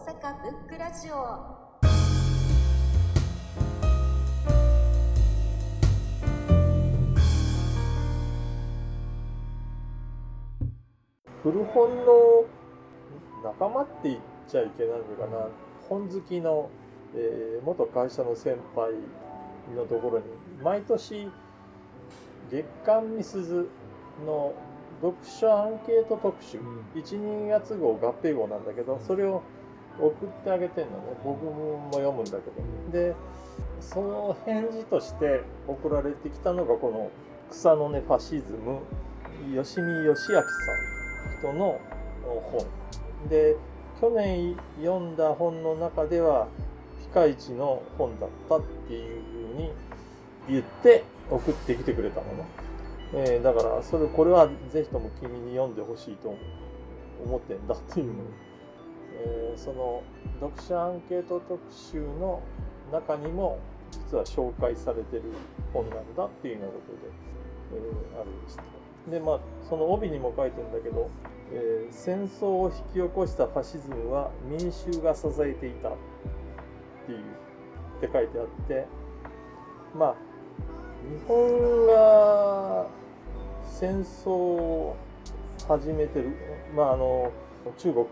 阪ブックラジオ。古本の仲間って言っちゃいけないのかな、本好きの、元会社の先輩のところに毎年月刊みすずの読書アンケート特集、1、2月号合併号なんだけど、それを送ってあげてんのね。僕も読むんだけど、でその返事として送られてきたのがこの草の根ファシズム、吉見義明さん人の本で、去年読んだ本の中ではピカイチの本だったっていうふうに言って送ってきてくれたもの、だからこれはぜひとも君に読んでほしいと思ってんだっていうの、その読者アンケート特集の中にも実は紹介されてる本なんだっていうようなことで、あるんです。でまあ、その帯にも書いてるんだけど、戦争を引き起こしたファシズムは民衆が支えていたって書いてあって、まあ日本が戦争を始めてる、中国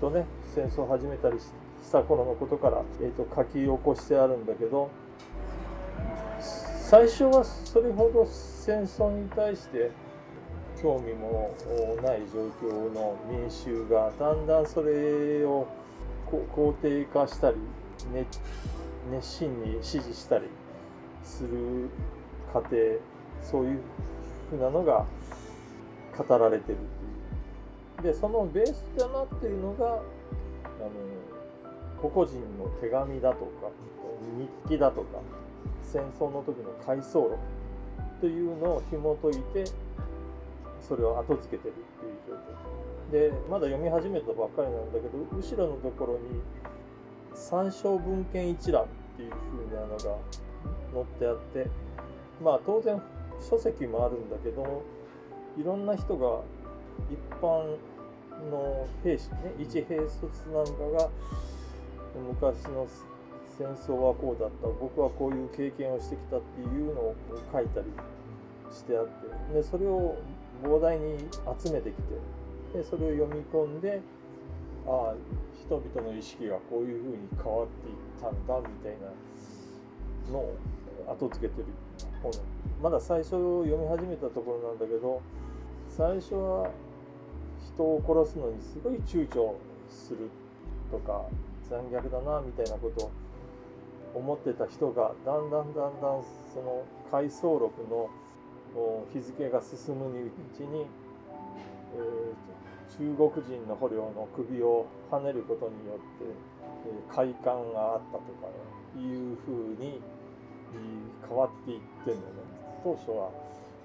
とね戦争を始めたりした頃のことから、書き起こしてあるんだけど、最初はそれほど戦争に対して興味もない状況の民衆がだんだんそれを肯定化したり、熱心に支持したりする過程、そういうふうなのが語られてるっていう。でそのベースとなっているのが個々人の手紙だとか日記だとか戦争の時の回想録というのを紐解いて、それを後付けてるっていう状況で、まだ読み始めたばっかりなんだけど、後ろのところに参照文献一覧っていう風なのが載ってあって、まあ当然書籍もあるんだけど、いろんな人が一般の兵士ね、一兵卒なんかが昔の戦争はこうだった、僕はこういう経験をしてきたっていうのを書いたりしてあって、でそれを膨大に集めてきて、でそれを読み込んで、ああ人々の意識がこういう風に変わっていったんだみたいなのを後付けてる本。まだ最初読み始めたところなんだけど、最初は人を殺すのにすごい躊躇するとか残虐だなみたいなことを思ってた人が、だんだんその回想録の日付が進むうちに、中国人の捕虜の首を跳ねることによって、快感があったとか、ね、いうふうに変わっていってるのね。当初は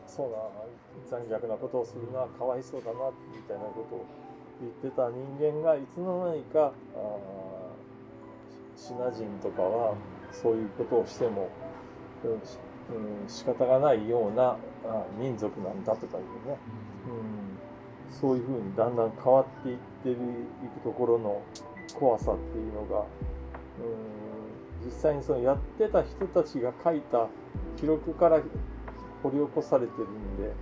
そうな残虐なことをするな、かわいそうだなみたいなことを言ってた人間が、いつの間にかシナ人とかはそういうことをしても、仕方がないような民族なんだとかいうね、そういうふうにだんだん変わっていっていくところの怖さっていうのが、実際にそのやってた人たちが書いた記録から掘り起こされてるんで、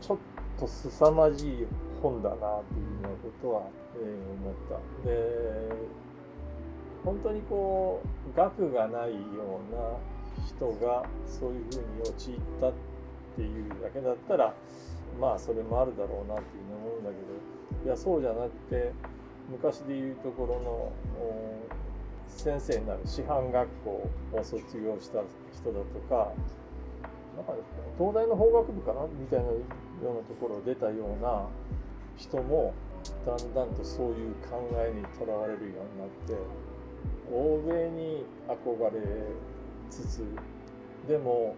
ちょっと凄まじい本だなっていうようなことは、思った。で本当にこう学がないような人がそういう風に陥ったっていうだけだったら、まあそれもあるだろうなっていうの思うんだけど、いやそうじゃなくて、昔でいうところの先生になる師範学校を卒業した人だとか、なんか東大の法学部かなみたいなようなところを出たような人もだんだんとそういう考えにとらわれるようになって、欧米に憧れつつ、でも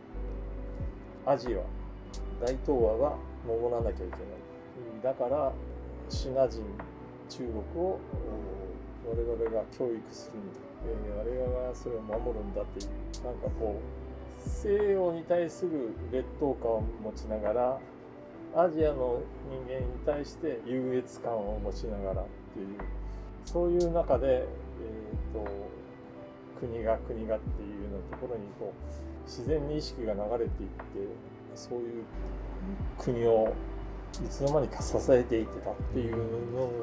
アジア大東亜は守らなきゃいけない、だからシナ人中国を我々が教育するんだ、我々がそれを守るんだっていう、なんかこう西洋に対する劣等感を持ちながら、アジアの人間に対して優越感を持ちながらっていう、そういう中でこう国がっていうようなところにこう自然に意識が流れていって、そういう国をいつの間にか支えていってたっていうの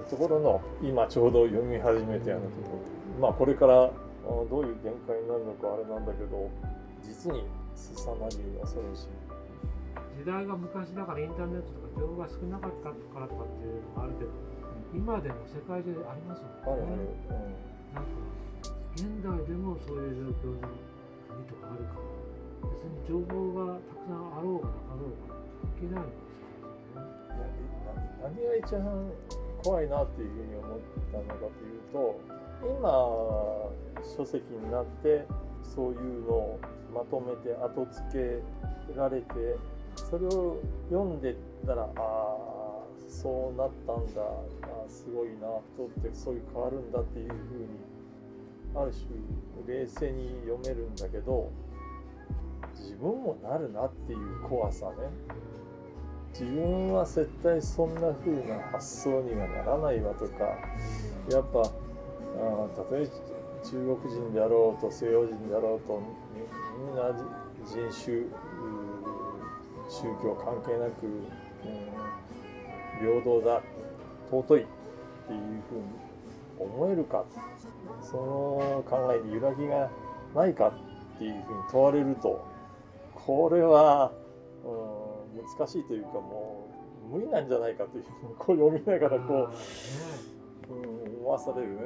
ところの、今ちょうど読み始めたようなところ、まあこれからどういう展開になるのかあれなんだけど、実に凄まじい恐ろしい。時代が昔だからインターネットとか情報が少なかったからとかっていうのがあるけど、今でも世界中でありますもんね。なんか現代でもそういう状況の国とかあるから、別に情報がたくさんあろうがなかろうが関係ないのですからね。何が一番怖いなっていうふうに思ったのかというと、今書籍になってそういうのをまとめて後付けられて、それを読んでったら、ああそうなったんだ、あすごいな、人ってそういう変わるんだっていうふうにある種冷静に読めるんだけど、自分もなるなっていう怖さね。自分は絶対そんな風な発想にはならないわとか、やっぱ例えば中国人であろうと西洋人であろうと、みんな人種宗教関係なく、平等だ、尊いっていうふうに思えるか、その考えに揺らぎがないかっていうふうに問われると、これは、難しいというか、もう無理なんじゃないかという、こう読みながらこう、思わされるね。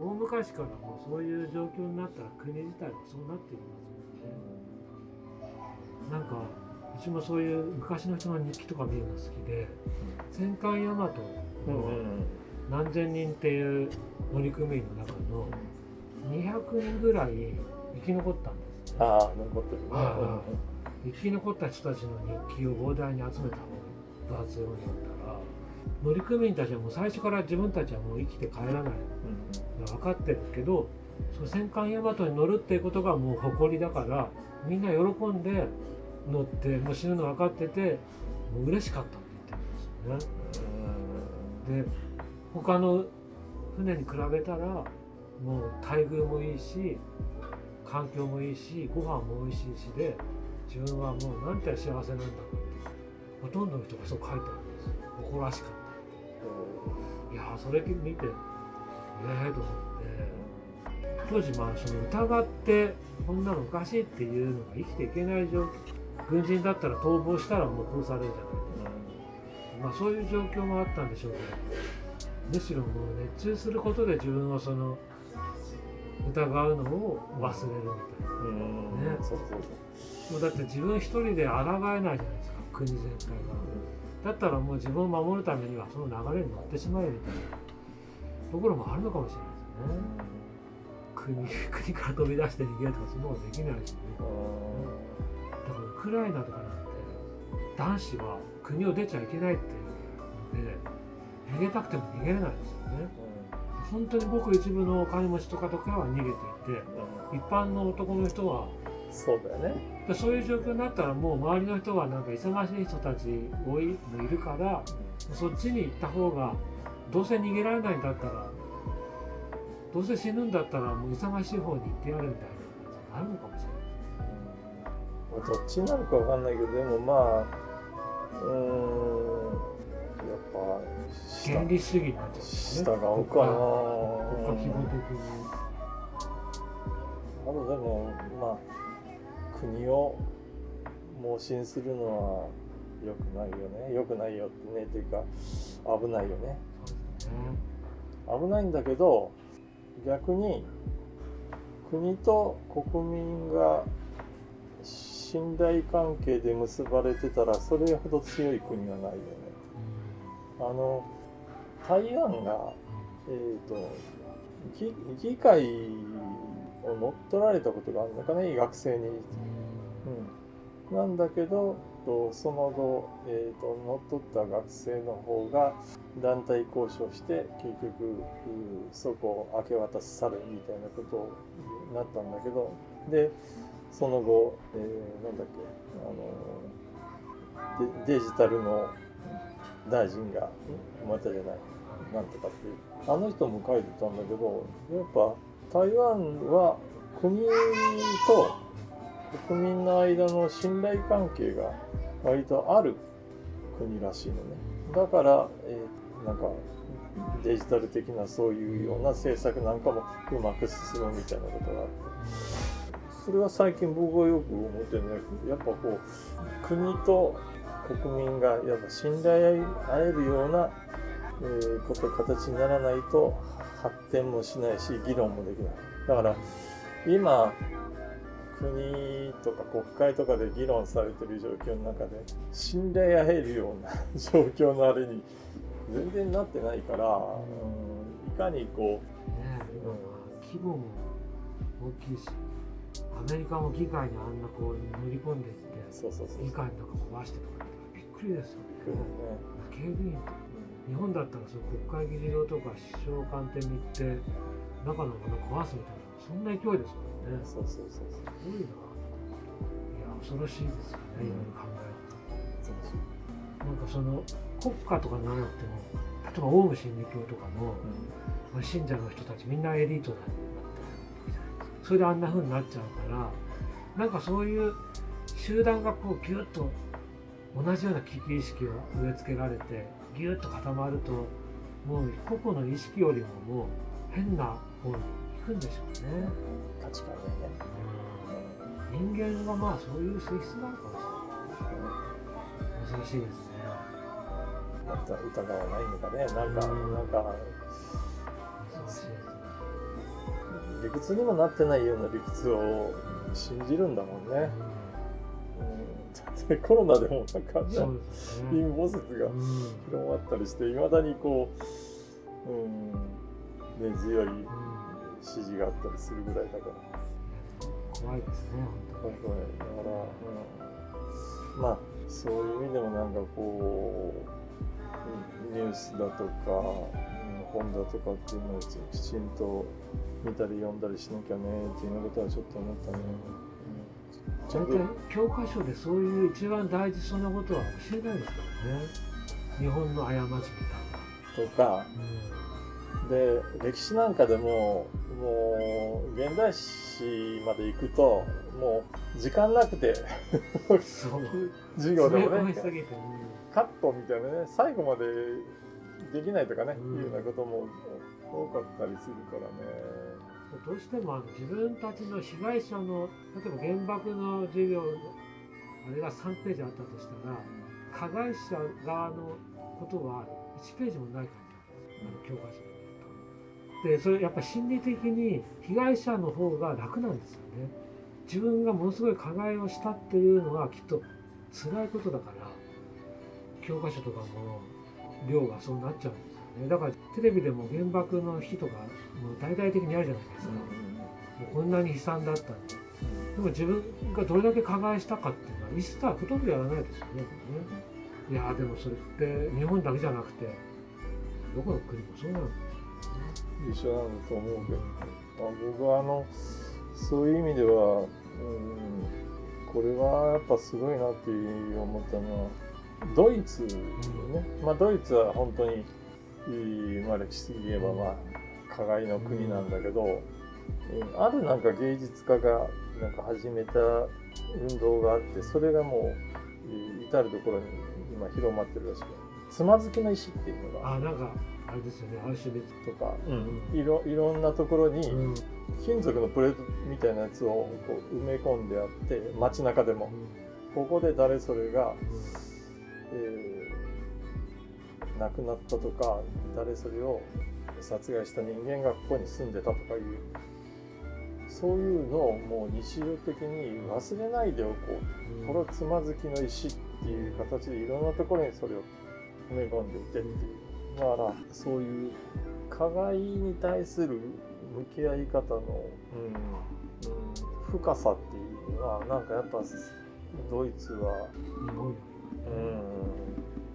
大昔からもうそういう状況になったら国自体はそうなっていますので、なんかうちもそういう昔の人の日記とか見るの好きで、戦艦大和の何千人っていう乗組員の中の200人ぐらい生き残ったんです、ね、ああ残ってるね、生き残った人たちの日記を膨大に集めた分厚いようになったら、乗組員たちはもう最初から自分たちはもう生きて帰らない、分かってるけど、その戦艦大和に乗るっていうことがもう誇りだから、みんな喜んで乗って、もう死ぬの分かってて、もう嬉しかったって言ってるんですよね。で他の船に比べたらもう待遇もいいし、環境もいいし、ご飯もおいしいしで、自分はもうなんて幸せなんだって、ほとんどの人がそう書いてあるんですよ。誇らしかった。いやそれ見てと思って、当時まあその疑ってこんなのおかしいっていうのが生きていけない状況、軍人だったら逃亡したらもう殺されるじゃないですか、まあ、そういう状況もあったんでしょうけど、むしろもう熱中することで自分をその疑うのを忘れるみたいな、ね、そうだって自分一人で抗えないじゃないですか、国全体が。だったらもう自分を守るためにはその流れに乗ってしまえみたいなところもあるのかもしれないですね。国から飛び出して逃げるとかそんなことできないしね。だからウクライナとかなんて男子は国を出ちゃいけないっていうので、逃げたくても逃げれないですよね。本当にごく一部のお金持ちとかとかは逃げていて、一般の男の人はそうだよね。そういう状況になったらもう周りの人はなんか忙しい人たち多いのいるから、そっちに行った方が、どうせ逃げられないんだったら、どうせ死ぬんだったらもう勇しい方に行ってやるみたいなのがあるのかもしれない。どっちになるかわかんないけど、でもまあやっぱ原理主義になっちゃう、ね、従うかな。国家規模的に。あとでもまあ国を盲信するのは良くないよね。良くないよってね、というか危ないよね。危ないんだけど、逆に国と国民が信頼関係で結ばれてたら、それほど強い国はないよね。台湾が、議会を乗っ取られたことがあるのかね、学生に、なんだけどその後、乗っ取った学生の方が団体交渉して結局そこを明け渡しされみたいなことになったんだけど、でその後、なんだっけデジタルの大臣が生まれたじゃない、なんとかっていうあの人も書いてたんだけど、やっぱ台湾は国と国民の間の信頼関係が割とある国らしいのね。だから、なんかデジタル的なそういうような政策なんかもうまく進むみたいなことがあって、それは最近僕はよく思ってるんだけど、やっぱこう国と国民がやっぱ信頼合えるような形にならないと発展もしないし議論もできない。だから今国とか国会とかで議論されている状況の中で信頼合えるような状況のあれに全然なってないから、いかにこう、ね、規模も大きいし、アメリカも議会にあんなこう乗り込んでいって、そう議会とか壊してとかびっくりですよね。警備員とか日本だったら国会議事堂とか首相官邸に行って中のもの壊すみたいな、そんな勢いですもんね。そうすごいな。いや恐ろしいですよね、今考えると。なんかその国家とかにならなくても、例えばオウム真理教とかも、信者の人たちみんなエリートだみたいな、それであんな風になっちゃうから、なんかそういう集団がこうギュッと同じような危機意識を植え付けられてギュッと固まると、もう個々の意識よりももう変な方に行くんでしょうね。確かにね。人間がまあそういう性質なのかもしれない。恐ろしいですね。だったら疑わないのかね。なんか恐ろしいですね。理屈にもなってないような理屈を信じるんだもんね。コロナでもなんか陰謀説が広まったりして、いまだにこう、根強い支持があったりするぐらいだから怖いですね、本当に。だから、まあそういう意味でもなんかこうニュースだとか本だとかっていうのをきちんと見たり読んだりしなきゃねっていうことはちょっと思ったね。大体教科書でそういう一番大事そうなことは教えないですからね。日本の過ちみたいなとか、で歴史なんかでももう現代史まで行くともう時間なくて授業でもねカットみたいなね、最後までできないとかね、いうようなことも多かったりするからね。どうしても自分たちの被害者の、例えば原爆の授業のあれが3ページあったとしたら、加害者側のことは1ページもないから、教科書で。それやっぱり心理的に被害者の方が楽なんですよね。自分がものすごい加害をしたっていうのはきっと辛いことだから、教科書とかも量がそうなっちゃうんです。だからテレビでも原爆の日とかもう大々的にあるじゃないですか、もうこんなに悲惨だったんで、でも自分がどれだけ加害したかっていうのは一切ほとんどやらないですよね。いやでもそれって日本だけじゃなくてどこの国もそうなんですよね。一緒なんだと思うけど、僕はそういう意味では、これはやっぱすごいなって思ったのはドイツね、まあドイツは本当に歴史的に言えば加害の国なんだけど、あるなんか芸術家がなんか始めた運動があって、それがもう至るところに今広まってるらしくて、つまずきの石っていうのがなんかあれですよね、アウシュビッツとか、いろんなところに金属のプレートみたいなやつをこう埋め込んであって、街中でも、ここで誰それが、亡くなったとか、誰それを殺害した人間がここに住んでたとかいう、そういうのをもう日常的に忘れないでおこう、これをつまずきの石っていう形でいろんなところにそれを埋め込んでいてっていう、だからそういう加害に対する向き合い方の、深さっていうのはなんかやっぱドイツは、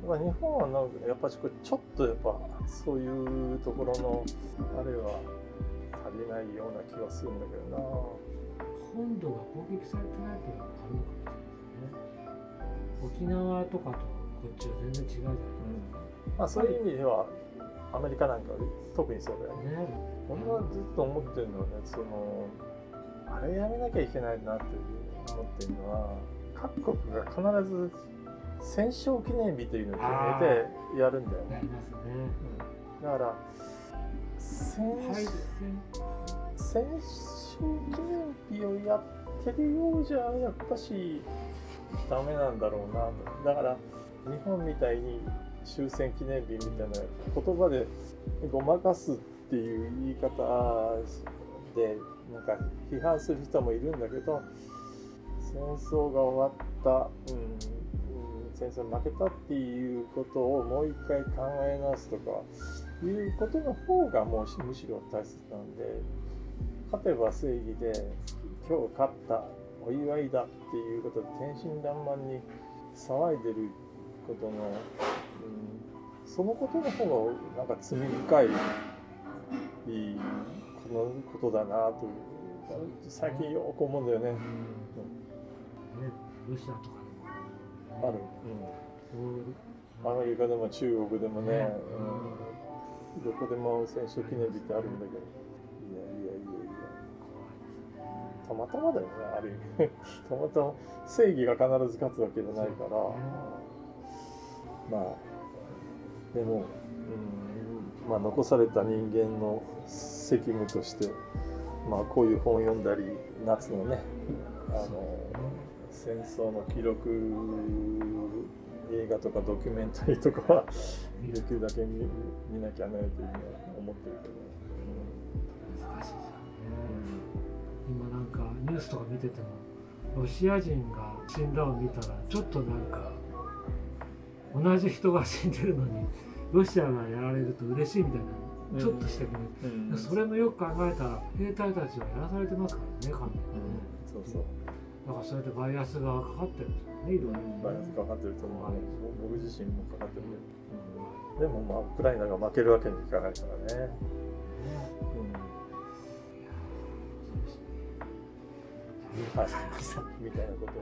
日本はなんかやっぱりちょっとやっぱそういうところのあれは足りないような気がするんだけどな。本土が攻撃されてないというのはあるのかもしれないですね。沖縄とかとこっちは全然違うじゃないですか。そういう意味ではアメリカなんか特にそうだよね。俺はずっと思ってるのはね、そのあれやめなきゃいけないなって思ってるのは、各国が必ず戦勝記念日というのを決めてやるんだよね。なりますね、うん、だから戦勝記念日をやってるようじゃやっぱしダメなんだろうなと。だから日本みたいに終戦記念日みたいな言葉でごまかすっていう言い方でなんか批判する人もいるんだけど、戦争が終わった、戦争に負けたっていうことをもう一回考え直すとかいうことの方がもうむしろ大切なんで、勝てば正義で今日勝ったお祝いだっていうことで天真爛漫に騒いでることの、そのことの方がなんか罪深いこのことだなと最近よく思うんだよね。ロシアとかでもある、アメリカでも中国でもね、どこでも戦勝記念日ってあるんだけど、たまたまだよね、ある意味たまたま正義が必ず勝つわけじゃないから、まあでも、残された人間の責務として、こういう本を読んだり、夏のね、戦争の記録映画とかドキュメンタリーとかはできるだけ 見なきゃねというふうに思ってるけど、難しいですよね。今なんかニュースとか見ててもロシア人が死んだを見たらちょっとなんか同じ人が死んでるのにロシアがやられると嬉しいみたいなちょっとしてくれる、それもよく考えたら兵隊たちはやらされてますからね、完全にね、だからそれでバイアスがかかってるんですよね、いろいろバイアスかかってると思う、僕自身もかかってる、でもウクライナが負けるわけにいかないからね、みたいなことを